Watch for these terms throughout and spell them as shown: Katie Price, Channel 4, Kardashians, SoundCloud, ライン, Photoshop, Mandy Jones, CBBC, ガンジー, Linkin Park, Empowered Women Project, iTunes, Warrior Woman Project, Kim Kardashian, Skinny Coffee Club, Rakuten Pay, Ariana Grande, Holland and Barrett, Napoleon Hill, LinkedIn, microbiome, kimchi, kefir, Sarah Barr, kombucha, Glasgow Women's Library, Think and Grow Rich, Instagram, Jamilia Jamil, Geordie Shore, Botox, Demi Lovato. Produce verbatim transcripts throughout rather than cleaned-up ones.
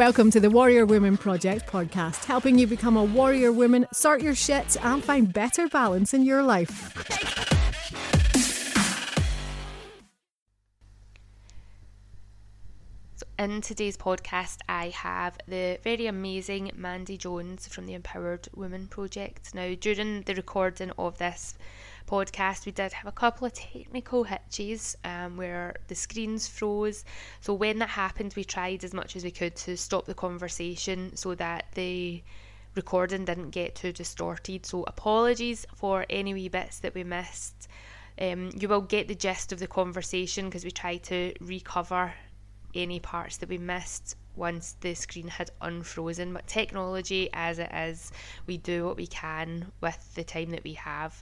Welcome to the Warrior Women Project podcast, helping you become a warrior woman, sort your shits, and find better balance in your life. In today's podcast, I have the very amazing Mandy Jones from the Empowered Women Project. Now, during the recording of this podcast, we did have a couple of technical hitches um, where the screens froze. So when that happened, we tried as much as we could to stop the conversation so that the recording didn't get too distorted. So apologies for any wee bits that we missed. Um, you will get the gist of the conversation because we tried to recover any parts that we missed once the screen had unfrozen, but technology as it is, we do what we can with the time that we have.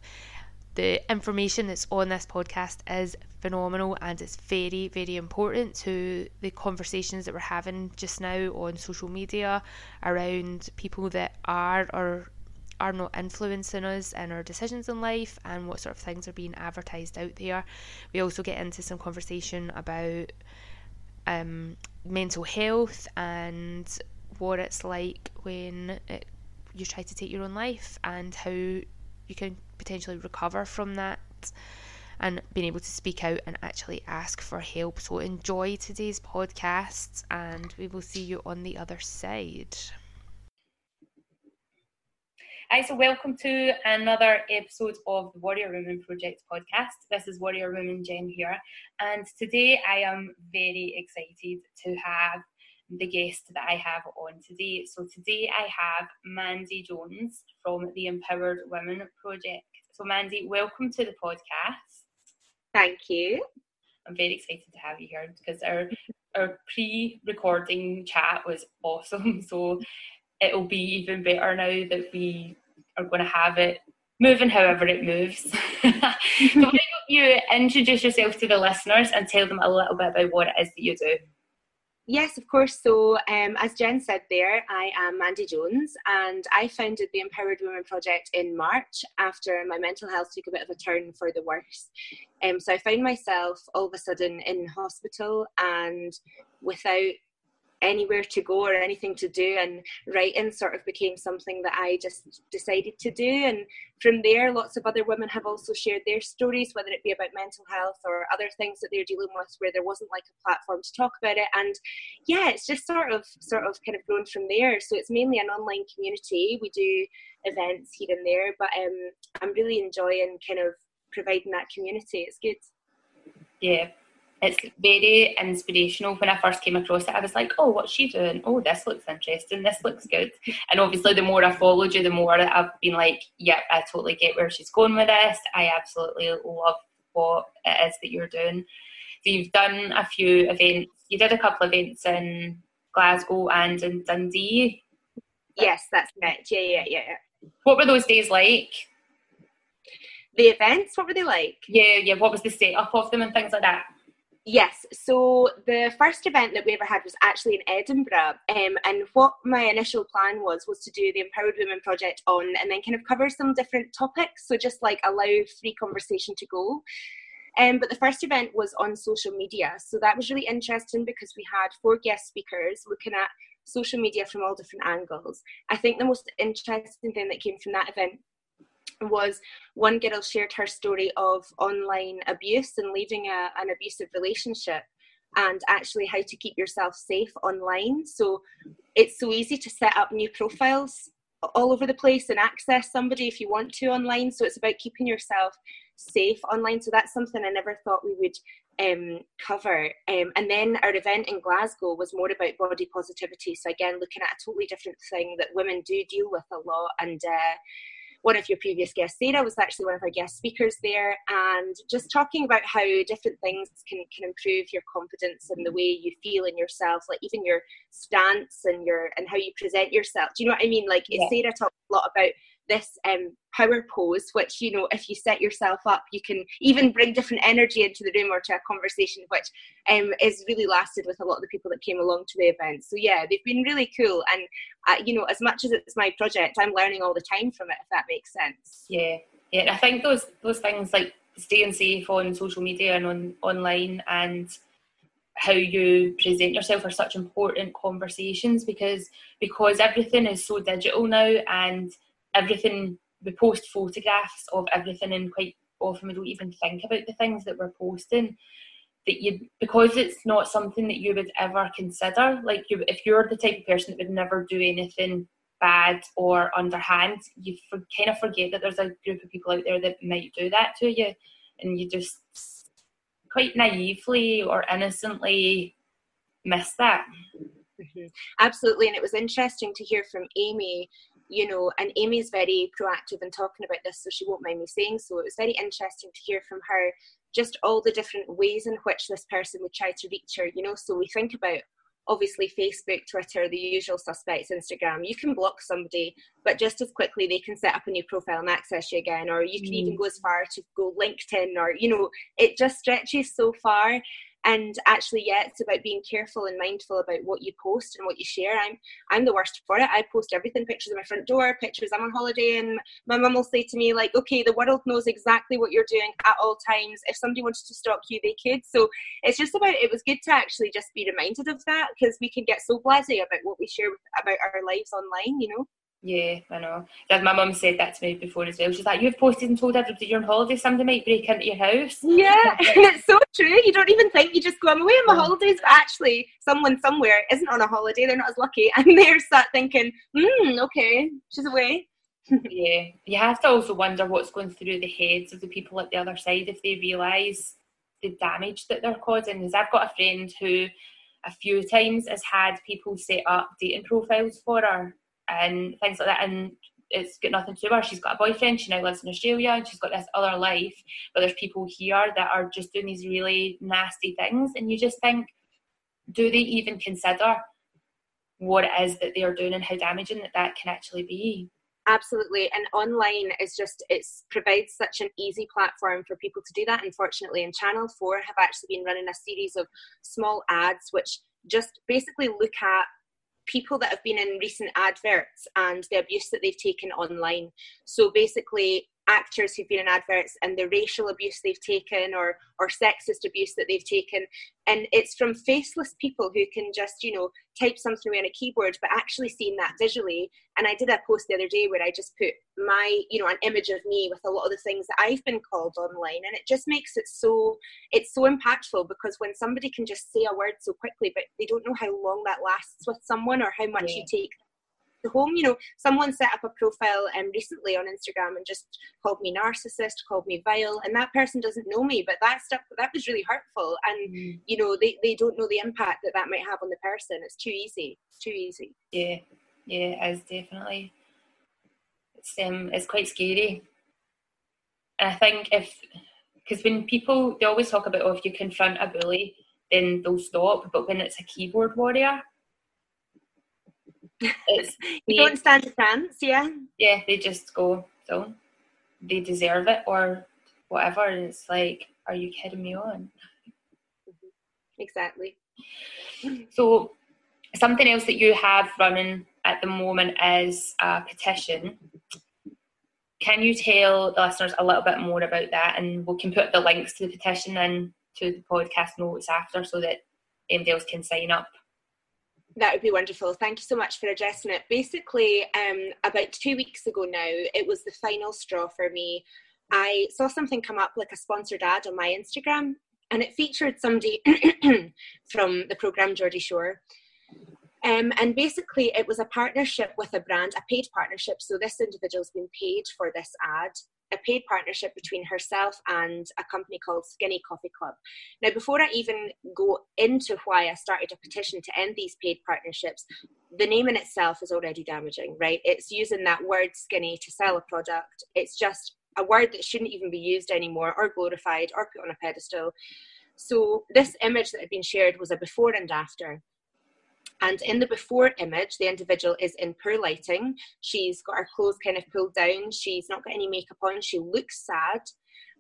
The information that's on this podcast is phenomenal and it's very, very important to the conversations that we're having just now on social media around people that are or are not influencing us and our decisions in life and what sort of things are being advertised out there. We also get into some conversation about Um, mental health and what it's like when it, you try to take your own life and how you can potentially recover from that and being able to speak out and actually ask for help. So enjoy today's podcast and we will see you on the other side. Hi, so welcome to another episode of the Warrior Women Project podcast. This is Warrior Women Jen here, and today I am very excited to have the guest that I have on today. So today I have Mandy Jones from the Empowered Women Project. So Mandy, welcome to the podcast. Thank you. I'm very excited to have you here because our, our pre-recording chat was awesome. So it'll be even better now that we are going to have it moving however it moves. So why don't you introduce yourself to the listeners and tell them a little bit about what it is that you do? Yes, of course. So um, as Jen said there, I am Mandy Jones and I founded the Empowered Women Project in March after my mental health took a bit of a turn for the worse. Um, so I found myself all of a sudden in hospital and without anywhere to go or anything to do, and writing sort of became something that I just decided to do. And from there, lots of other women have also shared their stories, whether it be about mental health or other things that they're dealing with where there wasn't like a platform to talk about it. And yeah, it's just sort of sort of kind of grown from there. So it's mainly an online community. We do events here and there, but um, I'm really enjoying kind of providing that community. It's good. Yeah. It's very inspirational. When I first came across it, I was like, oh, what's she doing? Oh, this looks interesting. This looks good. And obviously, the more I followed you, the more I've been like, yep, yeah, I totally get where she's going with this. I absolutely love what it is that you're doing. So you've done a few events. You did a couple of events in Glasgow and in Dundee. Yes, that's right. Yeah, yeah, yeah. What were those days like? The events, what were they like? Yeah, yeah. What was the setup of them and things like that? Yes, so the first event that we ever had was actually in Edinburgh, um, and what my initial plan was was to do the Empowered Women Project on and then kind of cover some different topics, so just like allow free conversation to go. Um, but the first event was on social media, so that was really interesting because we had four guest speakers looking at social media from all different angles. I think the most interesting thing that came from that event was one girl shared her story of online abuse and leaving a, an abusive relationship and actually how to keep yourself safe online. So it's so easy to set up new profiles all over the place and access somebody if you want to online. So it's about keeping yourself safe online. So that's something I never thought we would um, cover. Um, and then our event in Glasgow was more about body positivity. So again, looking at a totally different thing that women do deal with a lot. And uh, one of your previous guests, Sarah, was actually one of our guest speakers there, and just talking about how different things can, can improve your confidence and the way you feel in yourself, like even your stance and your and how you present yourself. Do you know what I mean? Like yeah. Sarah talked a lot about this um, power pose, which, you know, if you set yourself up, you can even bring different energy into the room or to a conversation, which um, is really lasted with a lot of the people that came along to the event. So yeah, they've been really cool. And, uh, you know, as much as it's my project, I'm learning all the time from it, if that makes sense. Yeah. Yeah. I think those, those things like staying safe on social media and on online and how you present yourself are such important conversations, because because everything is so digital now, and everything, we post photographs of everything, and quite often we don't even think about the things that we're posting, that you, because it's not something that you would ever consider. Like, you, if you're the type of person that would never do anything bad or underhand, you for, kind of forget that there's a group of people out there that might do that to you, and you just quite naively or innocently miss that. Mm-hmm. Absolutely. And it was interesting to hear from Amy, you know, and Amy's very proactive in talking about this, so she won't mind me saying so. It was very interesting to hear from her just all the different ways in which this person would try to reach her, you know. So we think about, obviously, Facebook, Twitter, the usual suspects, Instagram. You can block somebody, but just as quickly they can set up a new profile and access you again, or you can mm. even go as far to go LinkedIn, or, you know, it just stretches so far. And actually, yeah, it's about being careful and mindful about what you post and what you share. I'm I'm the worst for it. I post everything, pictures of my front door, pictures I'm on holiday, and my mum will say to me, like, okay, the world knows exactly what you're doing at all times. If somebody wanted to stalk you, they could. So it's just about, it was good to actually just be reminded of that, because we can get so blasé about what we share with, about our lives online, you know. Yeah, I know. My mum said that to me before as well. She's like, you've posted and told everybody you're on holiday, somebody might break into your house. Yeah, and it's so true. You don't even think, you just go, I'm away on my holidays, but actually someone somewhere isn't on a holiday, they're not as lucky, and they're start thinking, hmm, okay, she's away. Yeah, you have to also wonder what's going through the heads of the people at the other side if they realise the damage that they're causing. Because I've got a friend who a few times has had people set up dating profiles for her and things like that, and it's got nothing to do with her. She's got a boyfriend, she now lives in Australia, and she's got this other life, but there's people here that are just doing these really nasty things, and you just think, do they even consider what it is that they are doing and how damaging that that can actually be? Absolutely. And online is just, it provides such an easy platform for people to do that, unfortunately. And Channel four have actually been running a series of small ads which just basically look at people that have been in recent adverts and the abuse that they've taken online. So basically, actors who've been in adverts and the racial abuse they've taken, or or sexist abuse that they've taken. And it's from faceless people who can just, you know, type something away on a keyboard, but actually seeing that visually. And I did a post the other day where I just put my, you know, an image of me with a lot of the things that I've been called online. And it just makes it so, it's so impactful, because when somebody can just say a word so quickly, but they don't know how long that lasts with someone or how much yeah. you take home. You know, someone set up a profile um, recently on Instagram and just called me narcissist, called me vile, and that person doesn't know me, but that stuff, that was really hurtful. And mm. you know, they, they don't know the impact that that might have on the person. It's too easy. It's too easy. Yeah, yeah, it is definitely. It's um, it's quite scary. And I think if, because when people, they always talk about, oh, if you confront a bully, then they'll stop. But when it's a keyboard warrior, it's, you don't stand a chance. Yeah, yeah, they just go, so they deserve it or whatever, and it's like, are you kidding me on? Exactly. So something else that you have running at the moment is a petition. Can you tell the listeners a little bit more about that, and we can put the links to the petition in to the podcast notes after, so that anybody else can sign up? That would be wonderful. Thank you so much for addressing it. Basically, um, about two weeks ago now, it was the final straw for me. I saw something come up, like a sponsored ad on my Instagram, and it featured somebody from the programme Geordie Shore. Um, and basically, it was a partnership with a brand, a paid partnership. So this individual's been paid for this ad, a paid partnership between herself and a company called Skinny Coffee Club. Now, before I even go into why I started a petition to end these paid partnerships, the name in itself is already damaging, right? It's using that word skinny to sell a product. It's just a word that shouldn't even be used anymore, or glorified, or put on a pedestal. So this image that had been shared was a before and after. And in the before image, the individual is in poor lighting. She's got her clothes kind of pulled down. She's not got any makeup on. She looks sad.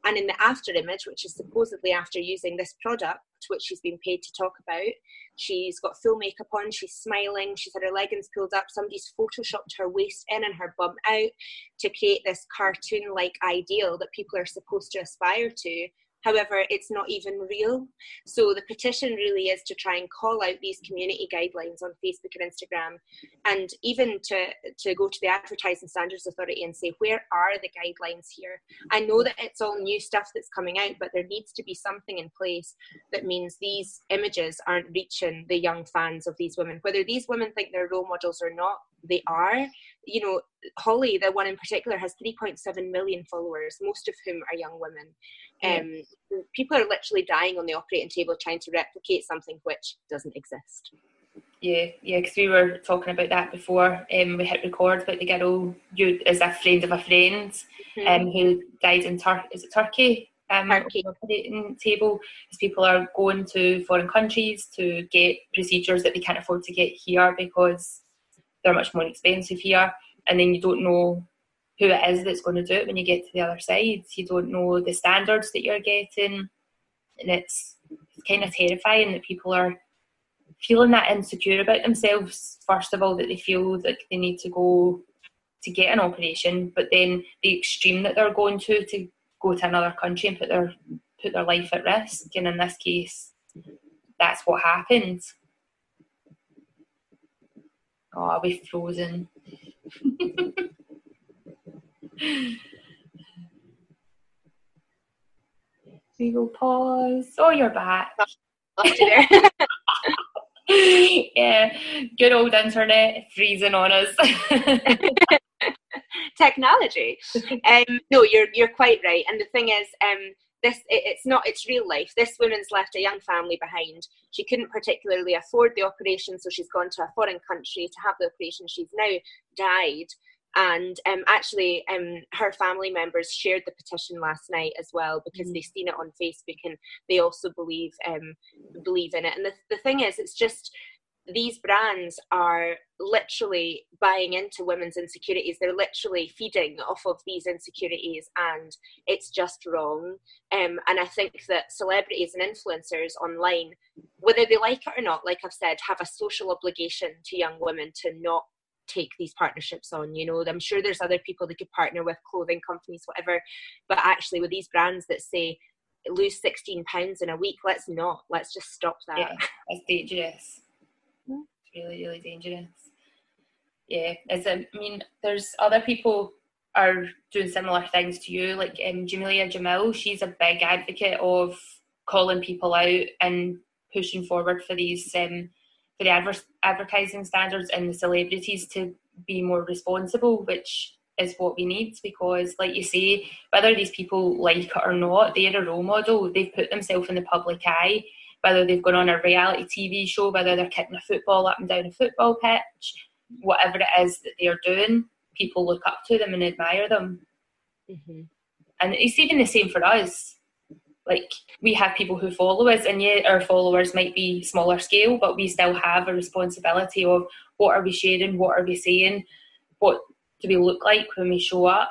And in the after image, which is supposedly after using this product, which she's been paid to talk about, she's got full makeup on. She's smiling. She's had her leggings pulled up. Somebody's photoshopped her waist in and her bum out to create this cartoon-like ideal that people are supposed to aspire to. However, it's not even real. So the petition really is to try and call out these community guidelines on Facebook and Instagram, and even to, to go to the Advertising Standards Authority and say, where are the guidelines here? I know that it's all new stuff that's coming out, but there needs to be something in place that means these images aren't reaching the young fans of these women. Whether these women think they're role models or not, they are. You know, Holly, the one in particular, has three point seven million followers, most of whom are young women. Um, yeah. People are literally dying on the operating table trying to replicate something which doesn't exist. Yeah, yeah, because we were talking about that before um, we hit record, about the girl who is a friend of a friend, mm-hmm. um, who died in Tur- is it Turkey? Um, Turkey. On the operating table, because people are going to foreign countries to get procedures that they can't afford to get here because they're much more expensive here, and then you don't know who it is that's going to do it when you get to the other side. You don't know the standards that you're getting, and it's kind of terrifying that people are feeling that insecure about themselves. First of all, that they feel like they need to go to get an operation, but then the extreme that they're going to to go to another country and put their put their life at risk, and in this case that's what happened. Oh, I'll be frozen. We will pause. Oh, you're back. Yeah, good old internet freezing on us. Technology. Um, no, you're you're quite right. And the thing is, um, this it, it's not. It's real life. This woman's left a young family behind. She couldn't particularly afford the operation, so she's gone to a foreign country to have the operation. She's now died. And um, actually, um, her family members shared the petition last night as well, because they've seen it on Facebook and they also believe um, believe in it. And the, the thing is, it's just these brands are literally buying into women's insecurities. They're literally feeding off of these insecurities, and it's just wrong. Um, and I think that celebrities and influencers online, whether they like it or not, like I've said, have a social obligation to young women to not take these partnerships on. You know, I'm sure there's other people they could partner with, clothing companies, whatever, but actually with these brands that say lose sixteen pounds in a week, let's not let's just stop that. Yeah, it's dangerous. It's really, really dangerous. Yeah, as I mean, there's other people are doing similar things to you, like um, Jamilia Jamil. She's a big advocate of calling people out and pushing forward for these um for the adver- advertising standards and the celebrities to be more responsible, which is what we need, because like you say, whether these people like it or not, they're a role model. They've put themselves in the public eye, whether they've gone on a reality T V show, whether they're kicking a football up and down a football pitch, whatever it is that they're doing, people look up to them and admire them. Mm-hmm. And it's even the same for us. Like, we have people who follow us, and yet our followers might be smaller scale, but we still have a responsibility of what are we sharing, what are we saying, what do we look like when we show up.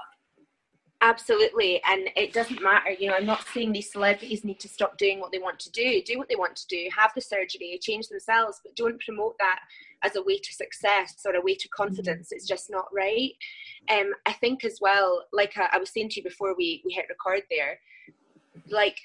Absolutely, and it doesn't matter. You know, I'm not saying these celebrities need to stop doing what they want to do, do what they want to do, have the surgery, change themselves, but don't promote that as a way to success or a way to confidence. It's just not right. Um, I think as well, like I, I was saying to you before we, we hit record there, like,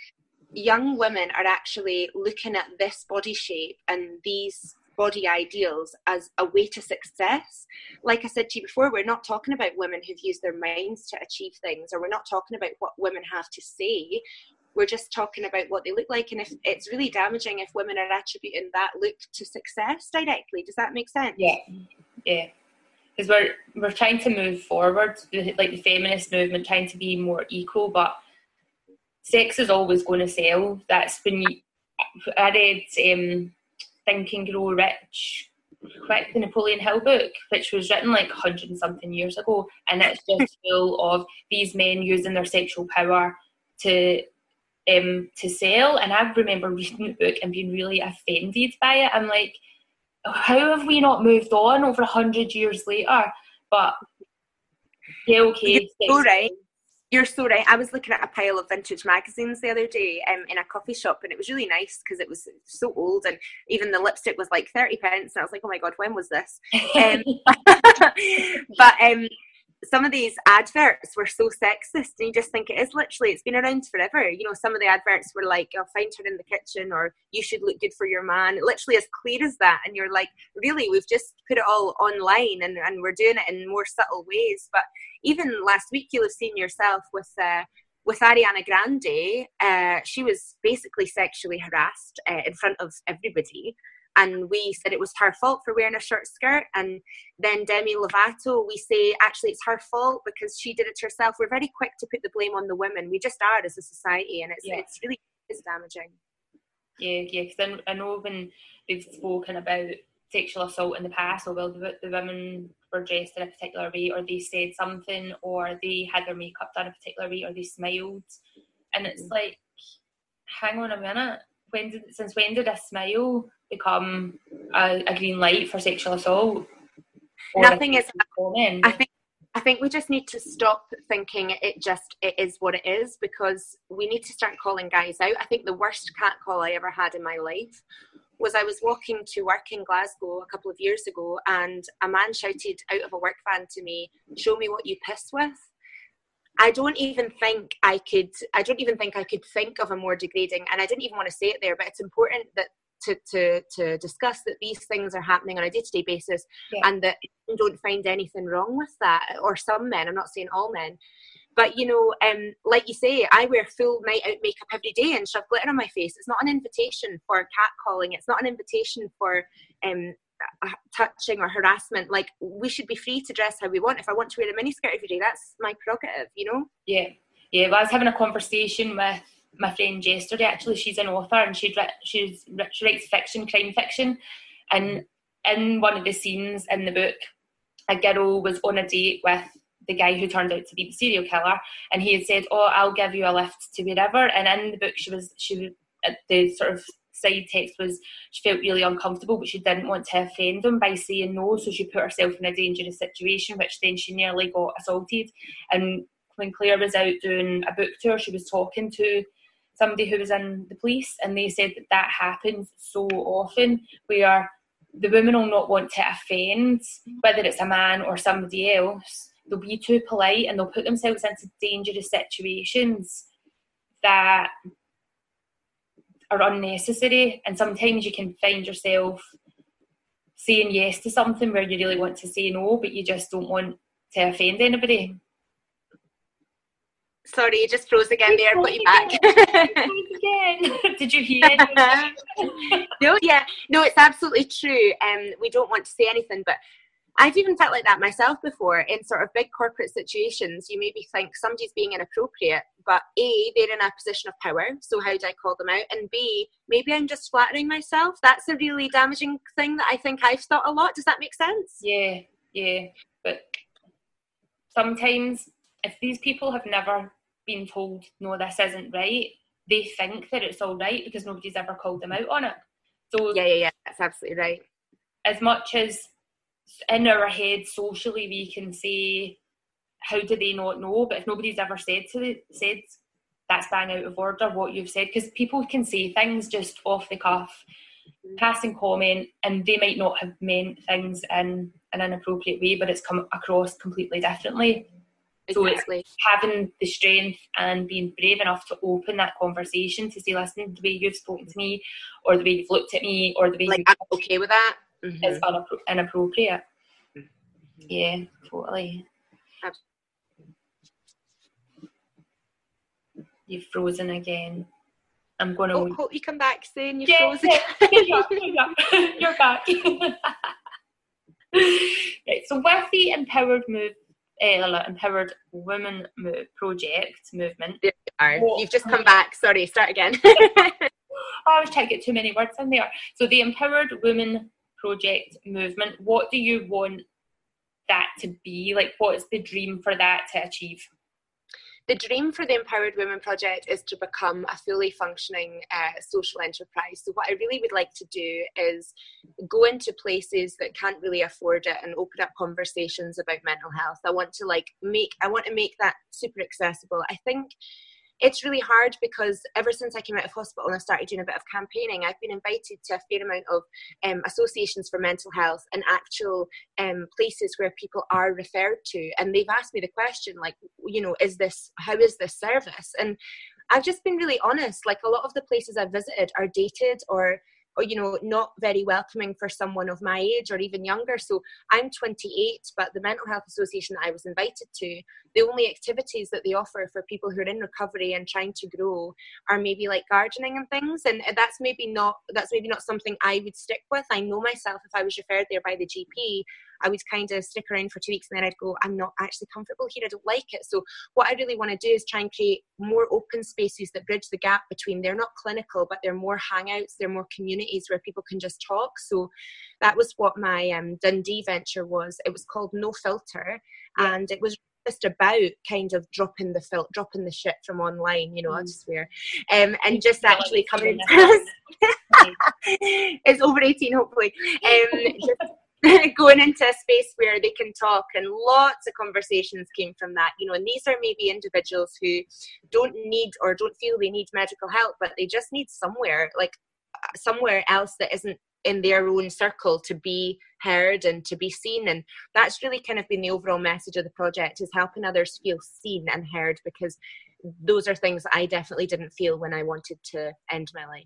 young women are actually looking at this body shape and these body ideals as a way to success. Like I said to you before, we're not talking about women who've used their minds to achieve things, or we're not talking about what women have to say. We're just talking about what they look like, and if it's really damaging if women are attributing that look to success directly. Does that make sense? Yeah, yeah. Because we're we're trying to move forward, like the feminist movement, trying to be more equal, but sex is always going to sell. That's when you, I read um, Think and Grow Rich, quick, the Napoleon Hill book, which was written like a hundred and something years ago, and it's just full of these men using their sexual power to um, to sell. And I remember reading the book and being really offended by it. I'm like, how have we not moved on over a hundred years later? But, yeah, okay. All right. You're so right. I was looking at a pile of vintage magazines the other day um, in a coffee shop, and it was really nice because it was so old, and even the lipstick was like thirty pence, and I was like, oh my God, when was this? Um, but um, some of these adverts were so sexist, and you just think it is literally, it's been around forever. You know, some of the adverts were like, "I'll find her in the kitchen," or "You should look good for your man." It literally as clear as that. And you're like, really, we've just put it all online, and, and we're doing it in more subtle ways. But even last week, you'll have seen yourself with uh, with Ariana Grande. Uh, she was basically sexually harassed uh, in front of everybody. And we said it was her fault for wearing a short skirt. And then Demi Lovato, we say, actually, it's her fault because she did it herself. We're very quick to put the blame on the women. We just are as a society. And it's yeah. it's really it's damaging. Yeah, yeah. Because I know when we've spoken about sexual assault in the past, or well, the, the women were dressed in a particular way, or they said something, or they had their makeup done a particular way, or they smiled. And it's like, hang on a minute. When did, since when did a smile become a, a green light for sexual assault? Or Nothing is. I think I think we just need to stop thinking it just it is what it is, because we need to start calling guys out. I think the worst catcall I ever had in my life was I was walking to work in Glasgow a couple of years ago, and a man shouted out of a work van to me, "Show me what you piss with." I don't even think I could, I don't even think I could think of a more degrading, and I didn't even want to say it there, but it's important that to to, to discuss that these things are happening on a day-to-day basis, yeah. and that men don't find anything wrong with that, or some men, I'm not saying all men, but you know, um, like you say, I wear full night out makeup every day and shove glitter on my face. It's not an invitation for catcalling, it's not an invitation for um, touching or harassment. Like, we should be free to dress how we want. If I want to wear a miniskirt every day, that's my prerogative, you know. Yeah, yeah. Well, I was having a conversation with my friend yesterday. Actually, she's an author, and she she's she writes fiction, crime fiction. And in one of the scenes in the book, a girl was on a date with the guy who turned out to be the serial killer, and he had said, "Oh, I'll give you a lift to wherever." And in the book, she was she the sort of side text was she felt really uncomfortable, but she didn't want to offend him by saying no, so she put herself in a dangerous situation, which then she nearly got assaulted. And when Claire was out doing a book tour, she was talking to somebody who was in the police, and they said that that happens so often, where the women will not want to offend, whether it's a man or somebody else. They'll be too polite, and they'll put themselves into dangerous situations that are unnecessary. And sometimes you can find yourself saying yes to something where you really want to say no, but you just don't want to offend anybody. Sorry, you just froze again there. Put you back. Did you hear anything? No, yeah, no, it's absolutely true. Um, we don't want to say anything, but I've even felt like that myself before in sort of big corporate situations. You maybe think somebody's being inappropriate, but A, they're in a position of power, so how do I call them out? And B, maybe I'm just flattering myself. That's a really damaging thing that I think I've thought a lot. Does that make sense? Yeah, yeah. But sometimes if these people have never been told, no, this isn't right, they think that it's all right because nobody's ever called them out on it. So yeah, yeah, yeah. That's absolutely right. As much as in our head socially we can say, how do they not know? But if nobody's ever said to the, said that's bang out of order what you've said, because people can say things just off the cuff, mm-hmm. passing comment, and they might not have meant things in an inappropriate way, but it's come across completely differently. Exactly. So it's having the strength and being brave enough to open that conversation, to say, listen, the way you've spoken to me, or the way you've looked at me, or the way, like, you've I'm okay with that. Mm-hmm. It's unappro- inappropriate. Yeah, totally. You've frozen again. I'm going to. Oh, hope you come back soon. You've yeah, frozen. Yeah, yeah, yeah. You're back. Right, so with the Empowered Move, uh, Empowered Women Move Project movement. There you are. What? You've just come back. Sorry, start again. I was trying to get too many words in there. So the Empowered Women Project movement, what do you want that to be? Like, what's the dream for that to achieve? The dream for the Empowered Women Project is to become a fully functioning uh, social enterprise. So what I really would like to do is go into places that can't really afford it and open up conversations about mental health. I want to like make, I want to make that super accessible. I think it's really hard because ever since I came out of hospital and I started doing a bit of campaigning, I've been invited to a fair amount of um, associations for mental health and actual um, places where people are referred to. And they've asked me the question, like, you know, is this, how is this service? And I've just been really honest. Like, a lot of the places I've visited are dated or or, you know, not very welcoming for someone of my age or even younger. So I'm twenty-eight, but the mental health association that I was invited to, the only activities that they offer for people who are in recovery and trying to grow are maybe like gardening and things. And that's maybe not, that's maybe not something I would stick with. I know myself, if I was referred there by the G P, I would kind of stick around for two weeks and then I'd go, I'm not actually comfortable here, I don't like it. So what I really want to do is try and create more open spaces that bridge the gap between, they're not clinical, but they're more hangouts, they're more communities where people can just talk. So that was what my um, Dundee venture was. It was called No Filter, yeah. And it was just about kind of dropping the fil- dropping the shit from online, you know, mm. I just swear, um, and just actually coming into it's over eighteen, hopefully. Um, just, going into a space where they can talk, and lots of conversations came from that, you know. And these are maybe individuals who don't need or don't feel they need medical help, but they just need somewhere, like somewhere else that isn't in their own circle, to be heard and to be seen. And that's really kind of been the overall message of the project, is helping others feel seen and heard, because those are things I definitely didn't feel when I wanted to end my life.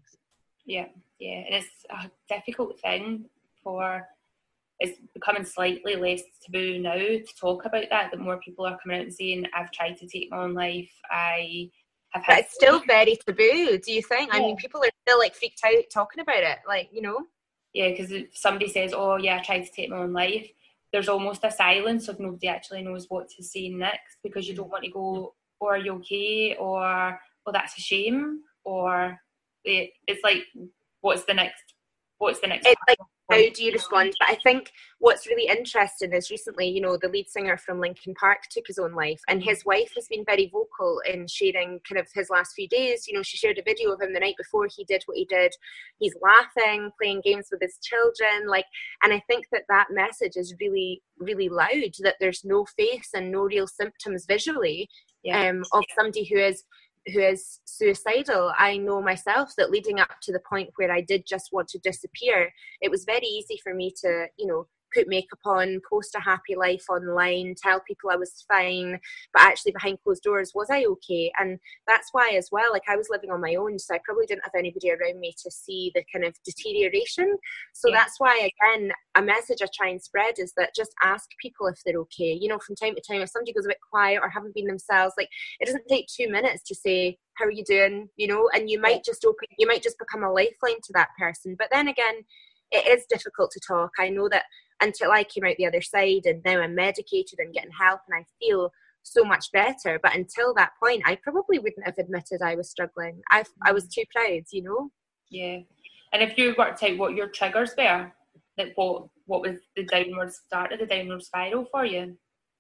Yeah, yeah, and it's a difficult thing for... It's becoming slightly less taboo now to talk about that. The more people are coming out and saying, I've tried to take my own life, I have had... But it's still very taboo, do you think? Yeah. I mean, people are still, like, freaked out talking about it, like, you know? Yeah, because if somebody says, oh, yeah, I tried to take my own life, there's almost a silence of nobody actually knows what to say next, because you don't want to go, oh, are you okay? Or, oh, that's a shame? Or it's like, what's the next... What's the next... It's like, how do you respond? But I think what's really interesting is recently, you know, the lead singer from Linkin Park took his own life, and his wife has been very vocal in sharing kind of his last few days. You know, she shared a video of him the night before he did what he did. He's laughing, playing games with his children, like, and I think that that message is really, really loud, that there's no face and no real symptoms visually yeah. um, of somebody who is... who is suicidal. I know myself that leading up to the point where I did just want to disappear, it was very easy for me to, you know, put makeup on, post a happy life online, tell people I was fine, but actually behind closed doors, was I okay? And that's why as well, like, I was living on my own, so I probably didn't have anybody around me to see the kind of deterioration. So yeah. That's why, again, a message I try and spread is that just ask people if they're okay. You know, from time to time, if somebody goes a bit quiet or haven't been themselves, like, it doesn't take two minutes to say, how are you doing? You know, and you might just open, you might just become a lifeline to that person. But then again, it is difficult to talk. I know that until I came out the other side, and now I'm medicated and getting help and I feel so much better. But until that point, I probably wouldn't have admitted I was struggling. I I was too proud, you know? Yeah. And if you worked out what your triggers were, like what, what was the downward start of the downward spiral for you?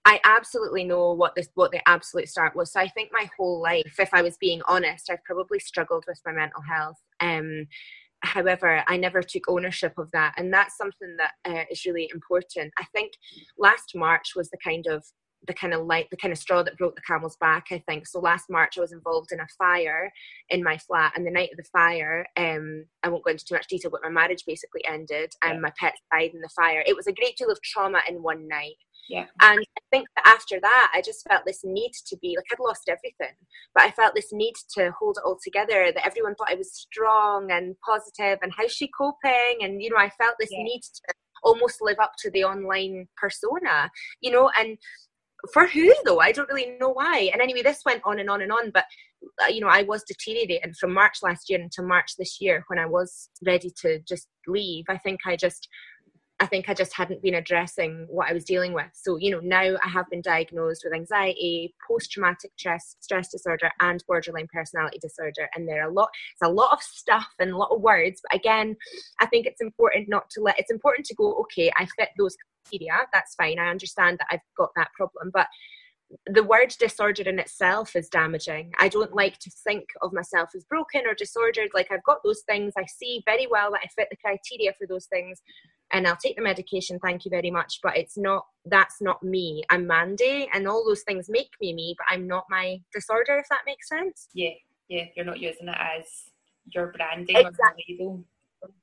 I absolutely know what the, what the absolute start was. So I think my whole life, if I was being honest, I've probably struggled with my mental health. Um, However, I never took ownership of that. And that's something that uh, is really important. I think last March was the kind of the kind of light, the kind of straw that broke the camel's back, I think. So last March, I was involved in a fire in my flat. And the night of the fire, um, I won't go into too much detail, but my marriage basically ended and yeah. my pets died in the fire. It was a great deal of trauma in one night. Yeah. And I think that after that, I just felt this need to be, like, I'd lost everything, but I felt this need to hold it all together, that everyone thought I was strong and positive and how's she coping? And, you know, I felt this yeah. need to almost live up to the online persona, you know, and for who though? I don't really know why. And anyway, this went on and on and on, but you know, I was deteriorating from March last year into March this year when I was ready to just leave. I think I just... I think I just hadn't been addressing what I was dealing with. So, you know, now I have been diagnosed with anxiety, post-traumatic stress, stress disorder, and borderline personality disorder. And there are a lot, it's a lot of stuff and a lot of words. But again, I think it's important not to let, it's important to go, okay, I fit those criteria. That's fine. I understand that I've got that problem. But the word disorder in itself is damaging. I don't like to think of myself as broken or disordered. Like, I've got those things. I see very well that I fit the criteria for those things, and I'll take the medication, thank you very much, but it's not, that's not me. I'm Mandy, and all those things make me me, but I'm not my disorder, if that makes sense. Yeah, yeah, you're not using it as your branding. Exactly. Or label.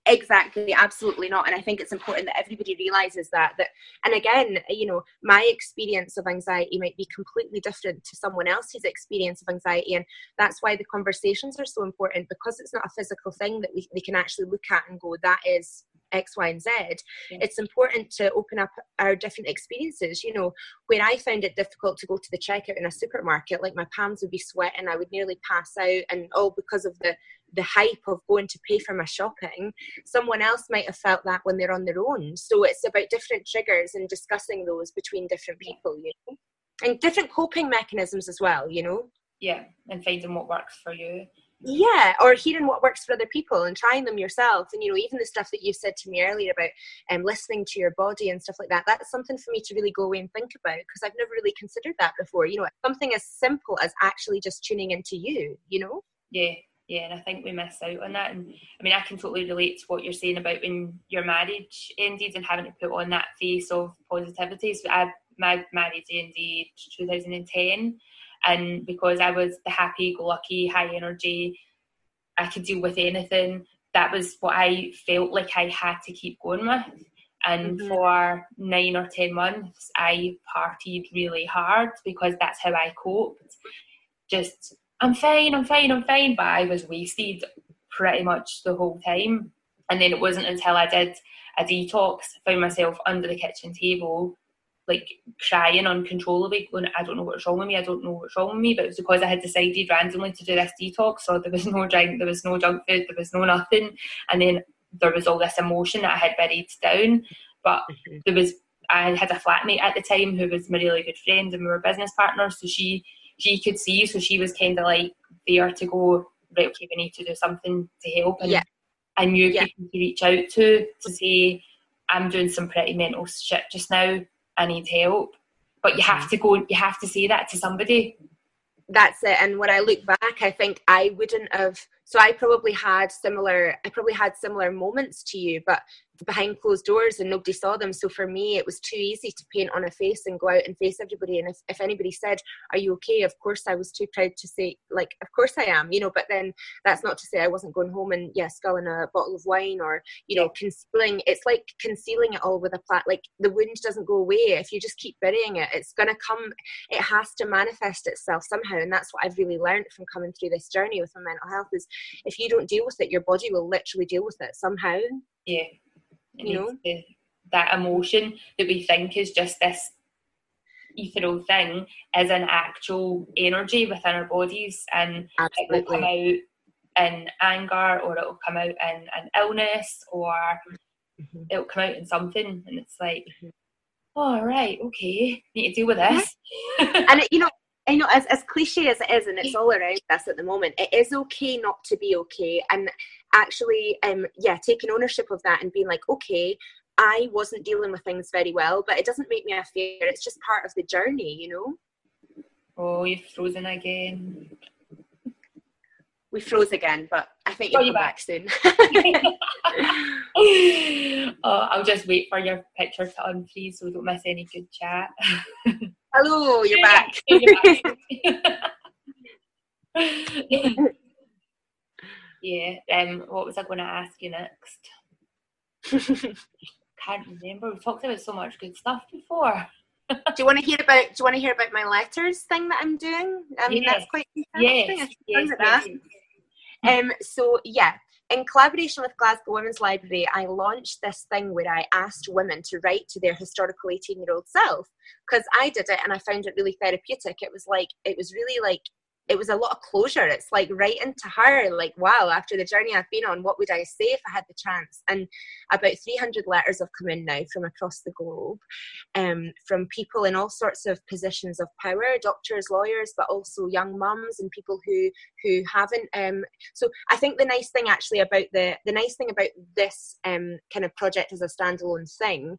Exactly, absolutely not. And I think it's important that everybody realises that. That, and again, you know, my experience of anxiety might be completely different to someone else's experience of anxiety, and that's why the conversations are so important, because it's not a physical thing that we, we can actually look at and go, that is X, Y, and Z. Yeah. It's important to open up our different experiences. You know, when I found it difficult to go to the checkout in a supermarket, like, my palms would be sweating, I would nearly pass out, and all because of the the hype of going to pay for my shopping. Someone else might have felt that when they're on their own. So it's about different triggers and discussing those between different people, you know, and different coping mechanisms as well, you know. Yeah, and finding what works for you. Yeah, or hearing what works for other people and trying them yourself. And, you know, even the stuff that you said to me earlier about um, listening to your body and stuff like that, that's something for me to really go away and think about, because I've never really considered that before. You know, something as simple as actually just tuning into you, you know? Yeah. Yeah, and I think we miss out on that. And I mean, I can totally relate to what you're saying about when your marriage ended and having to put on that face of positivity. So I my marriage ended two thousand ten, and because I was the happy-go-lucky, high energy, I could deal with anything, that was what I felt like I had to keep going with. And mm-hmm. for nine or ten months, I partied really hard because that's how I coped. Just... I'm fine, I'm fine, I'm fine, but I was wasted pretty much the whole time. And then it wasn't until I did a detox, found myself under the kitchen table, like, crying uncontrollably, going, I don't know what's wrong with me, I don't know what's wrong with me, but it was because I had decided randomly to do this detox, so there was no drink, there was no junk food, there was no nothing, and then there was all this emotion that I had buried down, but there was, I had a flatmate at the time who was my really good friend, and we were business partners, so she... she could see, so she was kind of like there to go, right, okay, we need to do something to help. And yeah. I knew yeah. people to reach out to, to say, I'm doing some pretty mental shit just now, I need help. But you have to go, you have to say that to somebody. That's it. And when I look back, I think I wouldn't have, so I probably had similar, I probably had similar moments to you, but behind closed doors and nobody saw them. So for me, it was too easy to paint on a face and go out and face everybody. And if, if anybody said, are you okay? Of course, I was too proud to say, like, of course I am, you know, but then that's not to say I wasn't going home and, yeah, sculling a bottle of wine or, you know, concealing. It's like concealing it all with a plat. Like, the wound doesn't go away. If you just keep burying it, it's going to come, it has to manifest itself somehow. And that's what I've really learned from coming through this journey with my mental health is if you don't deal with it, your body will literally deal with it somehow. Yeah. It you know the, that emotion that we think is just this ethereal thing is an actual energy within our bodies, and Absolutely. It will come out in anger, or it will come out in an illness, or mm-hmm. it will come out in something, and it's like, oh, right, okay, need to deal with this. And it, you know I know, as, as cliche as it is, and it's all around us at the moment, it is okay not to be okay. And actually, um, yeah, taking ownership of that and being like, okay, I wasn't dealing with things very well, but it doesn't make me a failure. It's just part of the journey, you know? Oh, you've frozen again. We froze again, but I think you'll come back, back soon. Oh, I'll just wait for your picture to unfreeze so we don't miss any good chat. Hello, you're back. Yeah, um, what was I going to ask you next? Can't remember. We've talked about so much good stuff before. do you want to hear about do you want to hear about my letters thing that I'm doing? I mean, yes. That's quite interesting. Yes, yes, yes. Um, so yeah. In collaboration with Glasgow Women's Library, I launched this thing where I asked women to write to their historical eighteen-year-old self, because I did it and I found it really therapeutic. It was like, it was really like it was a lot of closure. It's like right into her, like, wow, after the journey I've been on, what would I say if I had the chance? And about three hundred letters have come in now from across the globe, um, from people in all sorts of positions of power, doctors, lawyers, but also young mums and people who who haven't. Um, so I think the nice thing actually about the, the nice thing about this um, kind of project as a standalone thing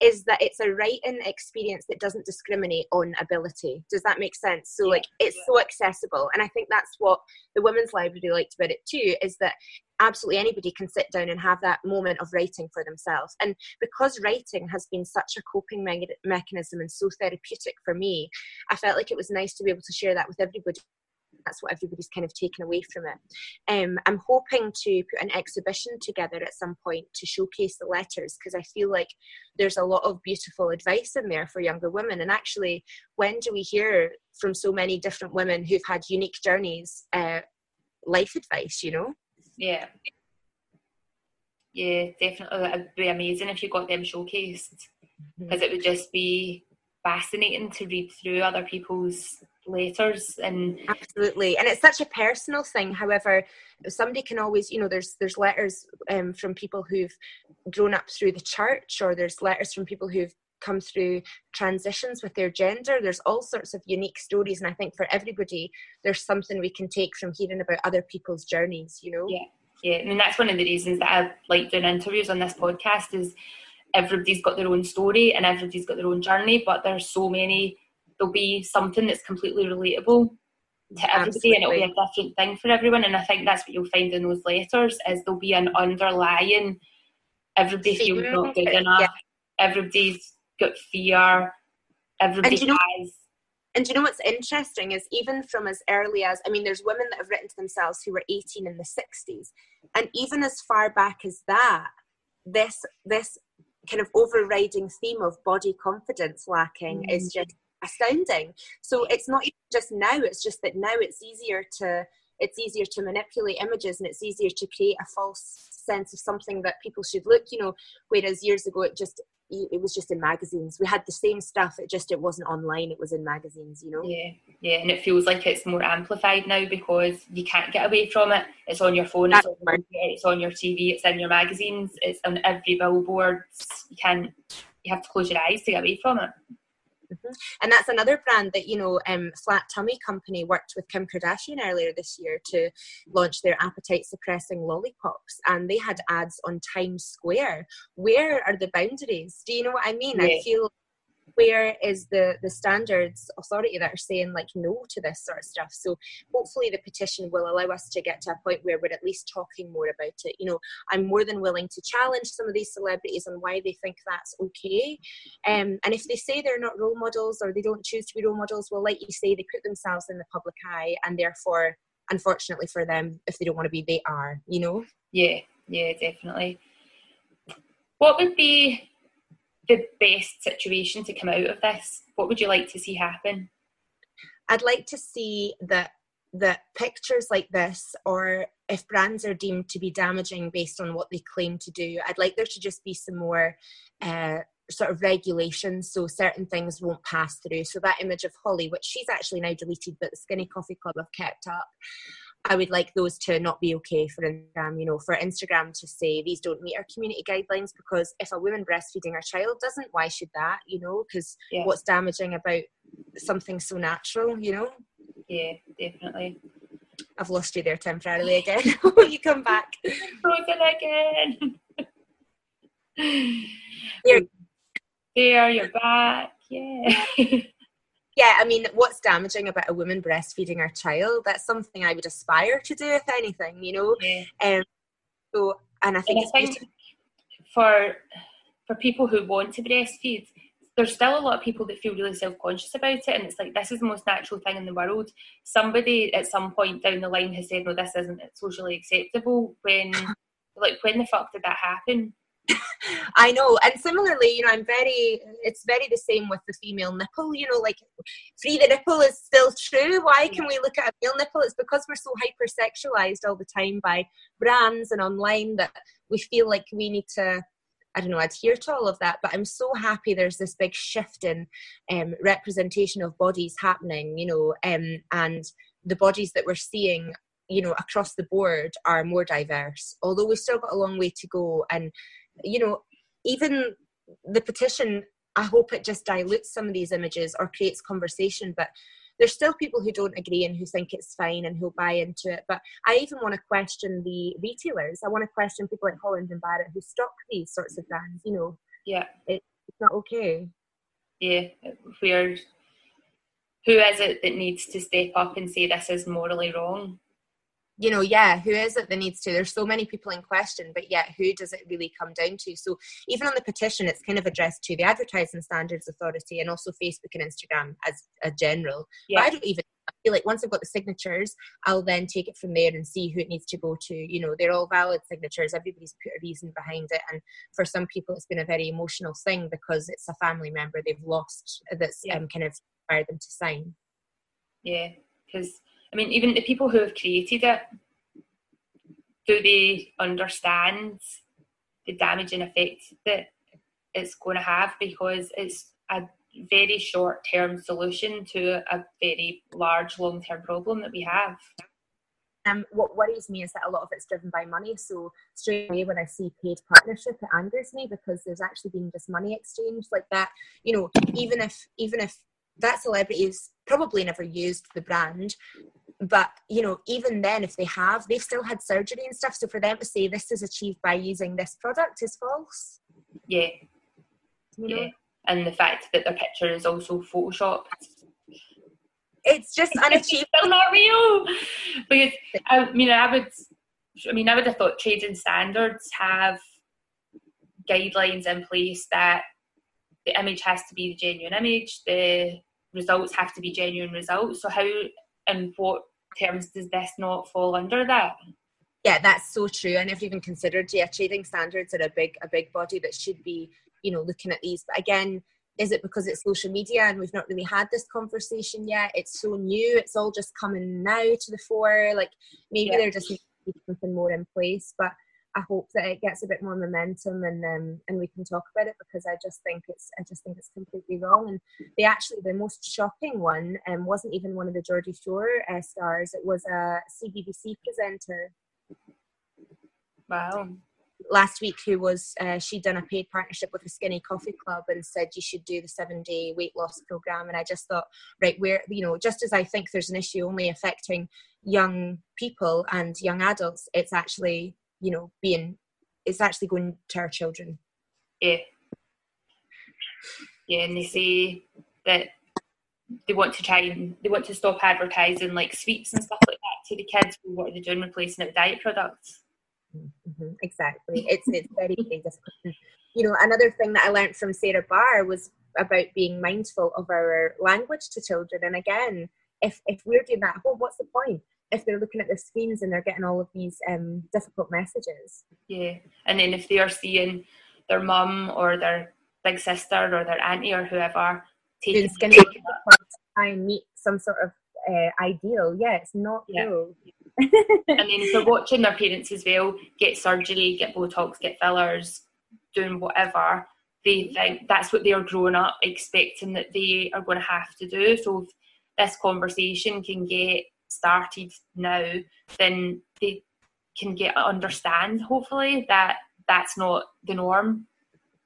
is that it's a write-in experience that doesn't discriminate on ability. Does that make sense? So yeah, like it's yeah. so accessible. And I think that's what the Women's Library liked about it too, is that absolutely anybody can sit down and have that moment of writing for themselves. And because writing has been such a coping me- mechanism and so therapeutic for me, I felt like it was nice to be able to share that with everybody. That's what everybody's kind of taken away from it. Um, I'm hoping to put an exhibition together at some point to showcase the letters, because I feel like there's a lot of beautiful advice in there for younger women. And actually, when do we hear from so many different women who've had unique journeys, uh, life advice, you know? Yeah. Yeah, definitely. That would be amazing if you got them showcased, because mm-hmm. it would just be fascinating to read through other people's letters. And absolutely, and it's such a personal thing. However, somebody can always, you know, there's there's letters um from people who've grown up through the church, or there's letters from people who've come through transitions with their gender. There's all sorts of unique stories, and I think for everybody there's something we can take from hearing about other people's journeys, you know. Yeah, yeah. I mean, that's one of the reasons that I like doing interviews on this podcast, is everybody's got their own story and everybody's got their own journey, but there's so many. There'll be something that's completely relatable to everybody. Absolutely. And it'll be a different thing for everyone. And I think that's what you'll find in those letters, is there'll be an underlying, everybody feels not good enough, yeah. everybody's got fear, everybody and, you know, has... And do you know what's interesting is, even from as early as, I mean, there's women that have written to themselves who were eighteen in the sixties. And even as far back as that, this, this kind of overriding theme of body confidence lacking mm. is just astounding. So it's not even just now, it's just that now it's easier to it's easier to manipulate images, and it's easier to create a false sense of something that people should look, you know, whereas years ago it just it was just in magazines. We had the same stuff, it just it wasn't online, it was in magazines, you know. Yeah, yeah. And it feels like it's more amplified now because you can't get away from it. It's on your phone, it's on, your, it's on your T V, it's in your magazines, it's on every billboard. You can't you have to close your eyes to get away from it. Mm-hmm. And that's another brand that, you know, um, Flat Tummy Company worked with Kim Kardashian earlier this year to launch their appetite-suppressing lollipops, and they had ads on Times Square. Where are the boundaries? Do you know what I mean? Yeah. I feel, where is the, the standards authority that are saying, like, no to this sort of stuff? So hopefully the petition will allow us to get to a point where we're at least talking more about it. You know, I'm more than willing to challenge some of these celebrities on why they think that's okay. Um, and if they say they're not role models, or they don't choose to be role models, well, like you say, they put themselves in the public eye, and therefore, unfortunately for them, if they don't want to be, they are, you know? Yeah, yeah, definitely. What would be the best situation to come out of this? What would you like to see happen? I'd like to see that that pictures like this, or if brands are deemed to be damaging based on what they claim to do, I'd like there to just be some more uh, sort of regulations, so certain things won't pass through. So that image of Holly, which she's actually now deleted, but the Skinny Coffee Club have kept up, I would like those to not be okay for Instagram, you know, for Instagram to say these don't meet our community guidelines, because if a woman breastfeeding her child doesn't, why should that, you know, because yeah. what's damaging about something so natural, you know? Yeah, definitely. I've lost you there temporarily again. You come back. Frozen again. You're- there, you're back. Yeah. Yeah, I mean, what's damaging about a woman breastfeeding her child? That's something I would aspire to do, if anything, you know. Yeah. Um, so, and I think, and I think it's for for people who want to breastfeed, there's still a lot of people that feel really self-conscious about it, and it's like, this is the most natural thing in the world. Somebody at some point down the line has said, no, this isn't socially acceptable. When, like, when the fuck did that happen? I know, and similarly, you know, I'm very, it's very the same with the female nipple, you know, like, free the nipple is still true. Why can we look at a male nipple? It's because we're so hypersexualized all the time by brands and online that we feel like we need to, I don't know, adhere to all of that. But I'm so happy there's this big shift in um, representation of bodies happening, you know, um, and the bodies that we're seeing, you know, across the board are more diverse, although we've still got a long way to go. And, you know, even the petition, I hope it just dilutes some of these images or creates conversation, but there's still people who don't agree and who think it's fine and who buy into it. But I even want to question the retailers. I want to question people like Holland and Barrett who stock these sorts of brands, you know. Yeah. It's not okay. Yeah, we're... Who is it that needs to step up and say this is morally wrong? You know, yeah, who is it that needs to? There's so many people in question, but yet who does it really come down to? So even on the petition, it's kind of addressed to the Advertising Standards Authority and also Facebook and Instagram as a general. Yeah. But I don't even I feel like once I've got the signatures, I'll then take it from there and see who it needs to go to. You know, they're all valid signatures. Everybody's put a reason behind it. And for some people, it's been a very emotional thing because it's a family member they've lost that's yeah. um, kind of inspired them to sign. Yeah, because... I mean, even the people who have created it, do they understand the damaging effect that it's going to have? Because it's a very short-term solution to a very large long-term problem that we have. Um, what worries me is that a lot of it's driven by money. So straight away when I see paid partnership, it angers me because there's actually been this money exchange like that. You know, even if even if that celebrity's probably never used the brand, but you know, even then, if they have, they've still had surgery and stuff. So for them to say this is achieved by using this product is false. Yeah, you know? Yeah. And the fact that their picture is also photoshopped, it's just unachievable. It's still not real. Because I mean, I would, I mean, I would have thought trading standards have guidelines in place that the image has to be the genuine image, the results have to be genuine results. So how and what terms does this not fall under that? Yeah, that's so true. I never even considered, yeah, trading standards are a big a big body that should be, you know, looking at these. But again, is it because it's social media and we've not really had this conversation yet? It's so new, it's all just coming now to the fore. Like maybe yeah. there just needs to be something more in place. But I hope that it gets a bit more momentum and um, and we can talk about it, because I just think it's I just think it's completely wrong. And they actually, the most shocking one um, wasn't even one of the Geordie Shore uh, stars. It was a C B B C presenter. Wow. Last week, who was uh, she'd done a paid partnership with the Skinny Coffee Club and said you should do the seven day weight loss program. And I just thought, right, where, you know, just as I think there's an issue only affecting young people and young adults, it's actually, you know, being, it's actually going to our children. Yeah. Yeah, and they say that they want to try and, they want to stop advertising like sweets and stuff like that to the kids. What are they doing, replacing it with diet products? Mm-hmm, exactly. It's it's very, very difficult. You know, another thing that I learned from Sarah Barr was about being mindful of our language to children. And again, if if we're doing that, well, what's the point? If they're looking at their screens and they're getting all of these um, difficult messages. Yeah, and then if they are seeing their mum or their big sister or their auntie or whoever taking skinny to try and meet some sort of uh, ideal, yeah, it's not yeah. real. And then if they're watching their parents as well get surgery, get Botox, get fillers, doing whatever, they think that's what they are growing up expecting that they are going to have to do. So if this conversation can get started now, then they can get understand hopefully that that's not the norm.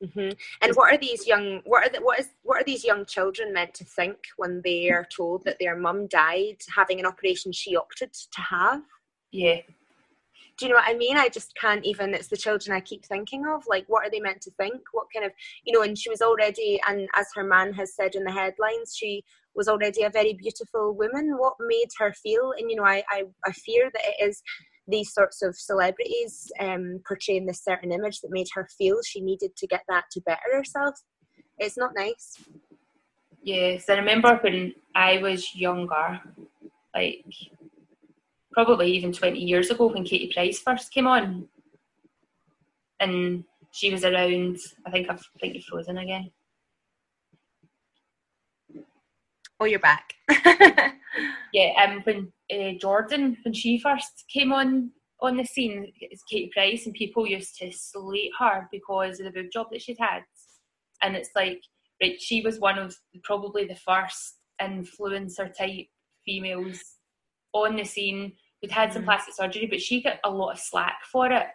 Mm-hmm. And what are these young what are the, what is what are these young children meant to think when they are told that their mum died having an operation she opted to have? Yeah, do you know what I mean? I just can't even, it's the children I keep thinking of, like what are they meant to think? What kind of, you know, and she was already, and as her man has said in the headlines, she was already a very beautiful woman. What made her feel? And you know, I, I, I fear that it is these sorts of celebrities um, portraying this certain image that made her feel she needed to get that to better herself. It's not nice. Yes, I remember when I was younger, like probably even twenty years ago when Katie Price first came on, and she was around, I think I've I think you've frozen again. Oh, you're back. Yeah, um, when uh, Jordan, when she first came on on the scene, it's Katie Price, and people used to slate her because of the boob job that she'd had. And it's like, right, she was one of probably the first influencer type females on the scene, who'd had some mm-hmm. plastic surgery, but she got a lot of slack for it.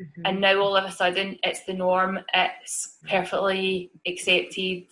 Mm-hmm. And now all of a sudden it's the norm, it's perfectly accepted.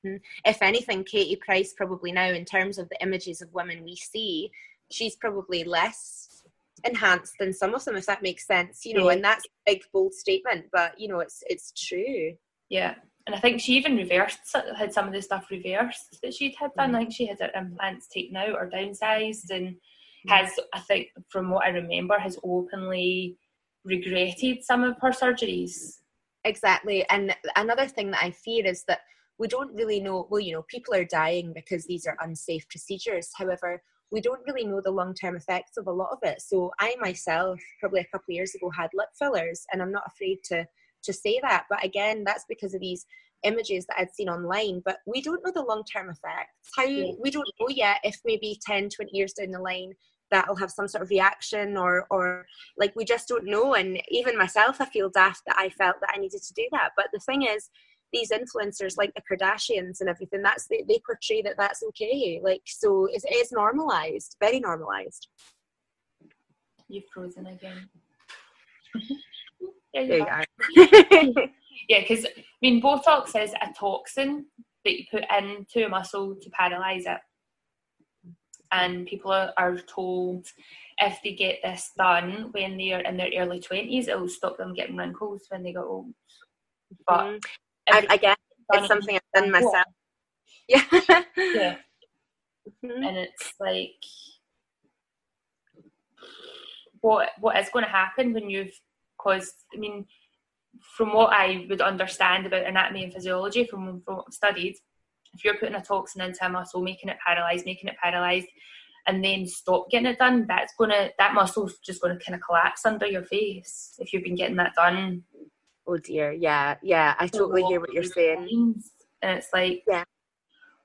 Mm-hmm. If anything, Katie Price probably now, in terms of the images of women we see, she's probably less enhanced than some of them, if that makes sense, you know. Yeah. And that's a big, bold statement, but you know, it's it's true. Yeah. And I think she even reversed, had some of the stuff reversed that she'd had done. Mm-hmm. Like she had her implants taken out or downsized, and mm-hmm. has, I think, from what I remember, has openly regretted some of her surgeries. Exactly. And another thing that I fear is that we don't really know, well, you know, people are dying because these are unsafe procedures. However, we don't really know the long-term effects of a lot of it. So I myself, probably a couple of years ago, had lip fillers, and I'm not afraid to to say that. But again, that's because of these images that I'd seen online, but we don't know the long-term effects. How yeah. We don't know yet if maybe ten, twenty years down the line that'll have some sort of reaction, or or like, we just don't know. And even myself, I feel daft that I felt that I needed to do that. But the thing is, these influencers like the Kardashians and everything, that's they, they portray that that's okay. Like, so it is normalized, very normalized. You've frozen again. There you are. Yeah, because I mean, Botox is a toxin that you put into a muscle to paralyze it, and people are told if they get this done when they are in their early twenties, it will stop them getting wrinkles when they get old. But I, I guess it's something I've done myself. Yeah, yeah. Mm-hmm. And it's like, what what is going to happen when you've caused? I mean, from what I would understand about anatomy and physiology, from from what I've studied, if you're putting a toxin into a muscle, making it paralysed, making it paralysed, and then stop getting it done, that's gonna that muscle's just gonna kind of collapse under your face if you've been getting that done. Oh dear, yeah, yeah, I totally hear what you're saying. And it's like, yeah,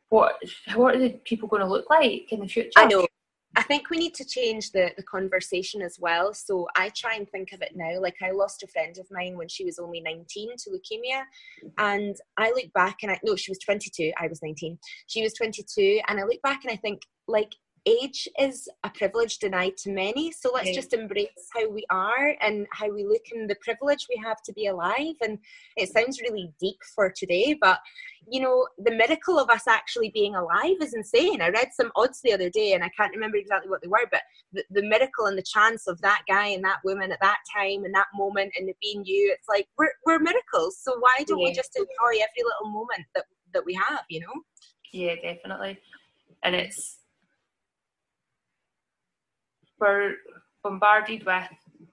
what what are the people going to look like in the future? I know. I think we need to change the, the conversation as well. So I try and think of it now. Like, I lost a friend of mine when she was only nineteen to leukemia. And I look back and I, no, she was twenty-two. I was nineteen. She was twenty-two. And I look back and I think, like, age is a privilege denied to many. So let's yeah. just embrace how we are and how we look and the privilege we have to be alive. And it sounds really deep for today, but you know, the miracle of us actually being alive is insane. I read some odds the other day and I can't remember exactly what they were, but the, the miracle and the chance of that guy and that woman at that time and that moment and it being you, it's like, we're, we're miracles. So why don't yeah. we just enjoy every little moment that, that we have, you know? Yeah, definitely. And it's, we're bombarded with,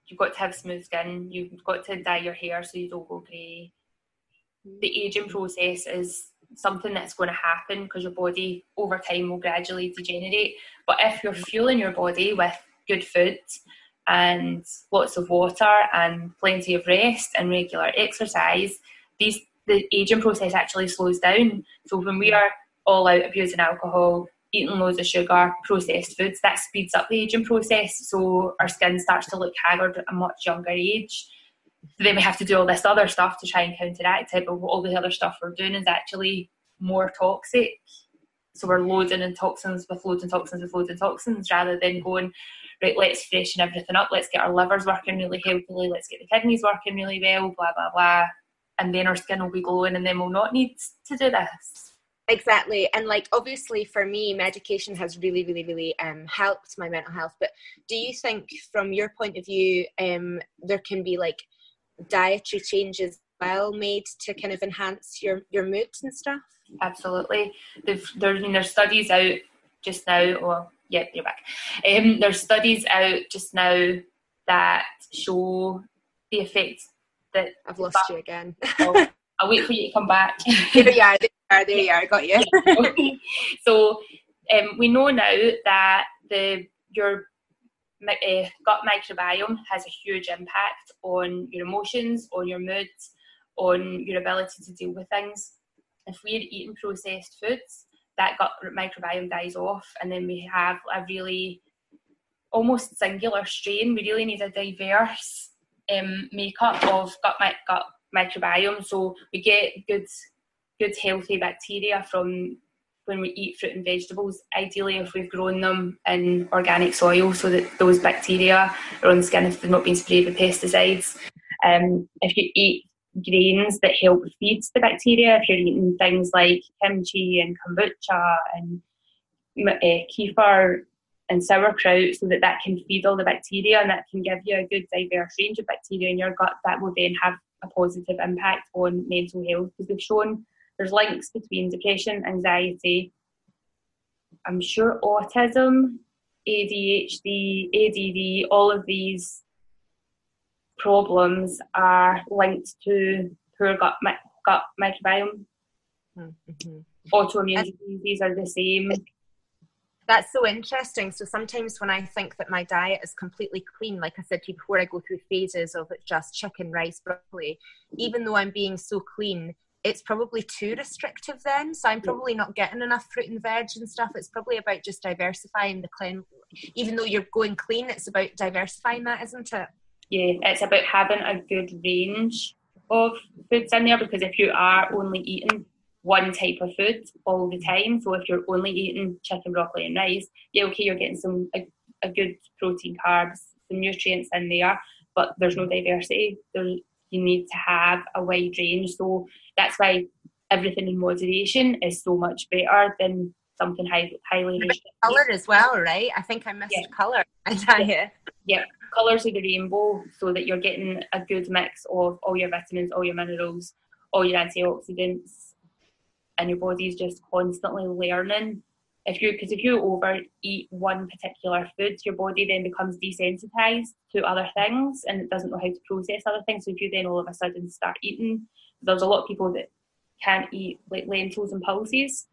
you've got to have smooth skin, you've got to dye your hair so you don't go grey. The ageing process is something that's going to happen because your body over time will gradually degenerate. But if you're fueling your body with good food and lots of water and plenty of rest and regular exercise, these the ageing process actually slows down. So when we are all out abusing alcohol, eating loads of sugar, processed foods, that speeds up the ageing process, so our skin starts to look haggard at a much younger age. Then we have to do all this other stuff to try and counteract it, but all the other stuff we're doing is actually more toxic. So we're loading in toxins with loads and toxins with loads and toxins, rather than going, right, let's freshen everything up, let's get our livers working really healthily, let's get the kidneys working really well, blah, blah, blah. And then our skin will be glowing and then we'll not need to do this. Exactly. And like, obviously for me, medication has really, really, really um, helped my mental health. But do you think from your point of view, um, there can be like dietary changes well made to kind of enhance your, your moods and stuff? Absolutely. There's, there's, there's studies out just now, or yeah, you're back. Um, there's studies out just now that show the effect that... I've lost but, you again. Oh, I'll wait for you to come back. Here we are. There you are, got you. So um, we know now that the your uh, gut microbiome has a huge impact on your emotions, on your mood, on your ability to deal with things. If we're eating processed foods, that gut microbiome dies off, and then we have a really almost singular strain. We really need a diverse um, makeup of gut, mi- gut microbiome, so we get good... good healthy bacteria from when we eat fruit and vegetables, ideally if we've grown them in organic soil so that those bacteria are on the skin if they've not been sprayed with pesticides. Um, if you eat grains that help feed the bacteria, if you're eating things like kimchi and kombucha and uh, kefir and sauerkraut, so that that can feed all the bacteria and that can give you a good diverse range of bacteria in your gut that will then have a positive impact on mental health, because they've shown there's links between depression, anxiety, I'm sure autism, A D H D, A D D, all of these problems are linked to poor gut, mi- gut microbiome. Mm-hmm. Autoimmune and diseases are the same. That's so interesting. So sometimes when I think that my diet is completely clean, like I said to you before, I go through phases of it's just chicken, rice, broccoli, even though I'm being so clean, it's probably too restrictive then. So I'm probably not getting enough fruit and veg and stuff. It's probably about just diversifying the clean. Even though you're going clean, it's about diversifying that, isn't it? Yeah, it's about having a good range of foods in there, because if you are only eating one type of food all the time, so if you're only eating chicken, broccoli and rice, yeah, okay, you're getting some a, a good protein, carbs, some nutrients in there, but there's no diversity. There's You need to have a wide range, so that's why everything in moderation is so much better than something high, highly restricted. Colour as well, right? I think I missed yeah. colour. Yeah, yeah. Colours of the rainbow, so that you're getting a good mix of all your vitamins, all your minerals, all your antioxidants, and your body's just constantly learning. If you, because if you overeat one particular food, your body then becomes desensitised to other things and it doesn't know how to process other things. So if you then all of a sudden start eating, there's a lot of people that can't eat like lentils and pulses,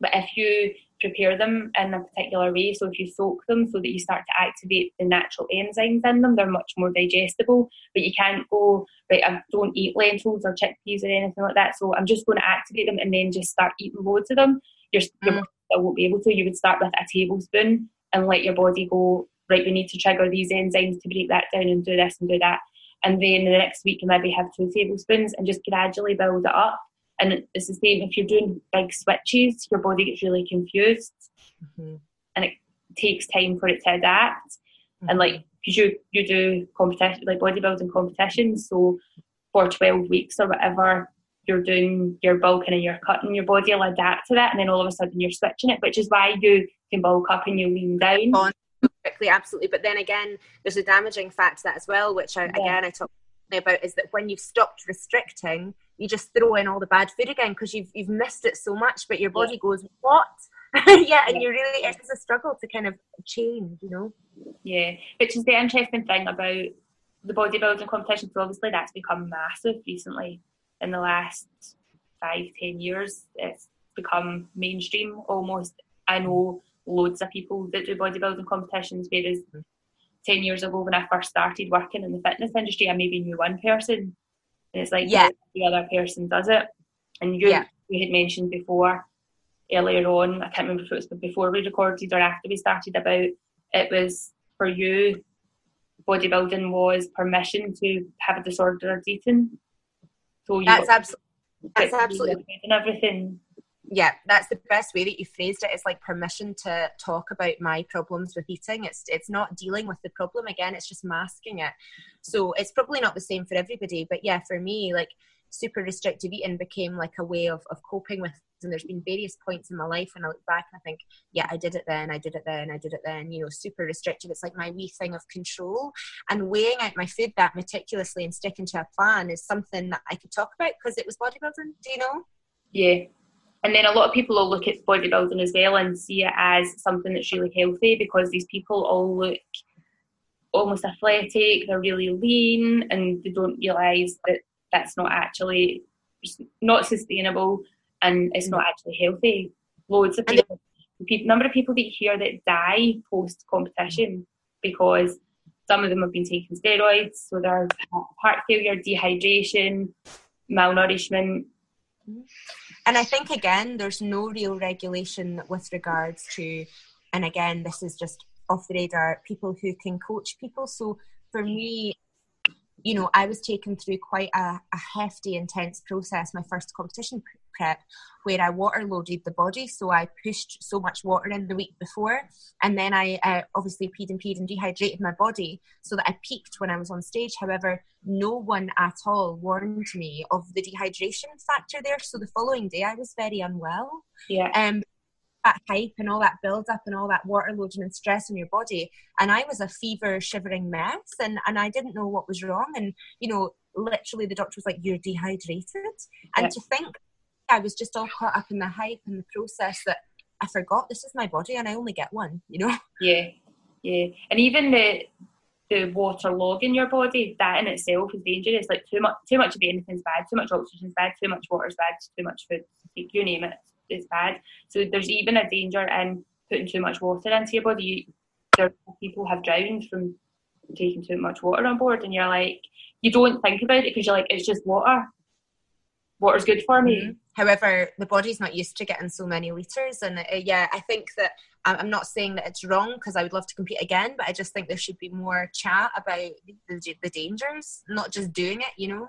but if you prepare them in a particular way, so if you soak them so that you start to activate the natural enzymes in them, they're much more digestible. But you can't go, right, I don't eat lentils or chickpeas or anything like that, so I'm just going to activate them and then just start eating loads of them. You're, you're mm. I won't be able to. You would start with a tablespoon and let your body go, right, we need to trigger these enzymes to break that down and do this and do that, and then the next week you maybe have two tablespoons and just gradually build it up. And it's the same if you're doing big switches, your body gets really confused. Mm-hmm. And it takes time for it to adapt. Mm-hmm. And like, because you, you do competition, like bodybuilding competitions, so for twelve weeks or whatever you're doing your bulking and you're cutting, your body will adapt to that, and then all of a sudden you're switching it, which is why you can bulk up and you lean down. On quickly, absolutely. But then again, there's a damaging fact to that as well, which I, yeah. again I talk about, is that when you've stopped restricting, you just throw in all the bad food again because you've you've missed it so much, but your body yeah. goes, what? yeah, and yeah. you really, it's a struggle to kind of change, you know? Yeah, which is the interesting thing about the bodybuilding competition. So obviously that's become massive recently. In the last five, ten years, it's become mainstream almost. I know loads of people that do bodybuilding competitions, whereas ten years ago when I first started working in the fitness industry, I maybe knew one person, and it's like yeah. the other person does it. And you, yeah. you had mentioned before, earlier on, I can't remember if it was before we recorded or after we started, about it was for you, bodybuilding was permission to have a disordered eating. So that's absolutely, that's absolutely, and everything. Yeah, that's the best way that you phrased it. It's like permission to talk about my problems with eating. It's it's not dealing with the problem again. It's just masking it. So it's probably not the same for everybody, but yeah, for me, like super restrictive eating became like a way of of coping with. And there's been various points in my life when I look back and I think, yeah, I did it then, I did it then, I did it then, you know, super restrictive. It's like my wee thing of control, and weighing out my food that meticulously and sticking to a plan is something that I could talk about because it was bodybuilding, do you know? Yeah. And then a lot of people will look at bodybuilding as well and see it as something that's really healthy, because these people all look almost athletic, they're really lean, and they don't realise that that's not actually, not sustainable, and it's not actually healthy. Loads of people, the people, number of people that you hear that die post-competition because some of them have been taking steroids, so they're heart failure, dehydration, malnourishment. And I think, again, there's no real regulation with regards to, and again, this is just off the radar, people who can coach people. So for me, you know, I was taken through quite a, a hefty, intense process, my first competition prep where I water loaded the body. So I pushed so much water in the week before. And then I uh, obviously peed and peed and dehydrated my body so that I peaked when I was on stage. However, no one at all warned me of the dehydration factor there. So the following day I was very unwell. Yeah. Um, that hype and all that build-up and all that water loading and stress on your body. And I was a fever, shivering mess. And, and I didn't know what was wrong. And, you know, literally the doctor was like, you're dehydrated. And yeah. to think I was just all caught up in the hype and the process that I forgot this is my body and I only get one, you know? Yeah, yeah. And even the the water log in your body, that in itself is dangerous. Like too much too much of anything's bad, too much oxygen's bad, too much water's bad, too much food, you name it, it's bad. So there's even a danger in putting too much water into your body. You, there, people have drowned from taking too much water on board, and you're like, you don't think about it because you're like, it's just water. Water's good for me. Mm-hmm. However, the body's not used to getting so many litres. And uh, yeah, I think that I'm not saying that it's wrong because I would love to compete again, but I just think there should be more chat about the, the dangers, not just doing it, you know?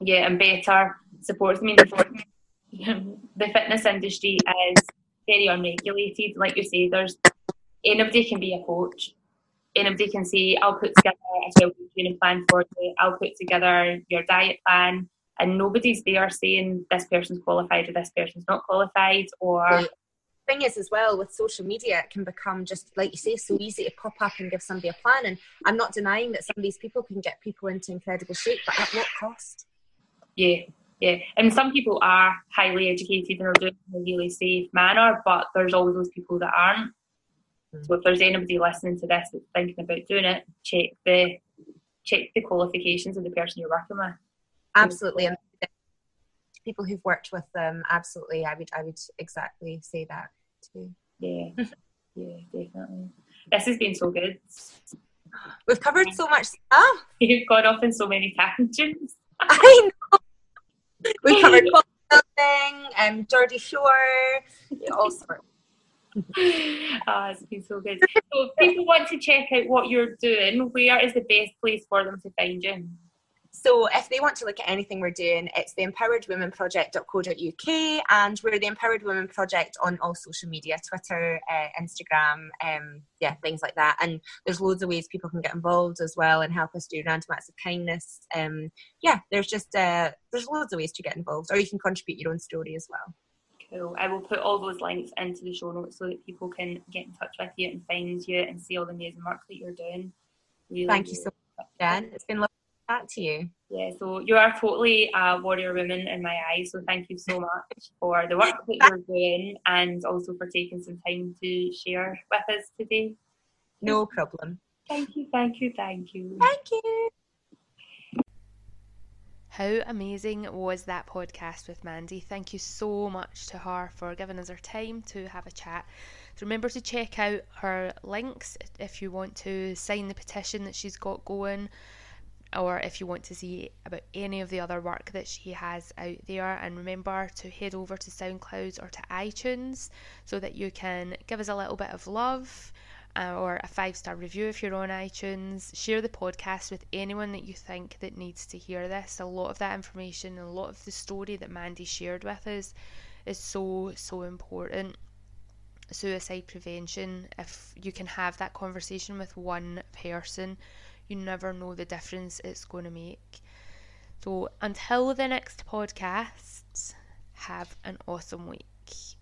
Yeah, and better supports. I mean, the fitness industry is very unregulated. Like you say, there's anybody can be a coach. Anybody can say, I'll put together a wellbeing plan for you. I'll put together your diet plan. And nobody's there saying this person's qualified or this person's not qualified. Or the thing is, as well, with social media, it can become just, like you say, so easy to pop up and give somebody a plan. And I'm not denying that some of these people can get people into incredible shape, but at what cost? Yeah, yeah. And some people are highly educated and are doing it in a really safe manner, but there's always those people that aren't. Mm. So if there's anybody listening to this that's thinking about doing it, check the check the qualifications of the person you're working with. Absolutely, and people who've worked with them, absolutely, I would, I would exactly say that too. Yeah, yeah, definitely. This has been so good. We've covered so much stuff. You've gone off in so many tangents. I know. We've covered building, um, Geordie Shore, all sorts. Ah, oh, it's been so good. So, if people want to check out what you're doing, where is the best place for them to find you? So if they want to look at anything we're doing, it's the empowered women project dot co dot uk, and we're the Empowered Women Project on all social media, Twitter, uh, Instagram, um, yeah, things like that. And there's loads of ways people can get involved as well and help us do random acts of kindness. Um, yeah, there's just, uh, there's loads of ways to get involved, or you can contribute your own story as well. Cool. I will put all those links into the show notes so that people can get in touch with you and find you and see all the amazing work that you're doing. Really Thank you so much, Jen. It's been lovely. That to you. Yeah, so you are totally a warrior woman in my eyes, so thank you so much for the work that you're doing and also for taking some time to share with us today. No problem. Thank you, thank you, thank you. Thank you. How amazing was that podcast with Mandy? Thank you so much to her for giving us her time to have a chat. Remember to check out her links if you want to sign the petition that she's got going, or if you want to see about any of the other work that she has out there. And remember to head over to SoundCloud or to iTunes so that you can give us a little bit of love uh, or a five-star review if you're on iTunes. Share the podcast with anyone that you think that needs to hear this. A lot of that information and a lot of the story that Mandy shared with us is so, so important. Suicide prevention, if you can have that conversation with one person, you never know the difference it's going to make. So until the next podcast, have an awesome week.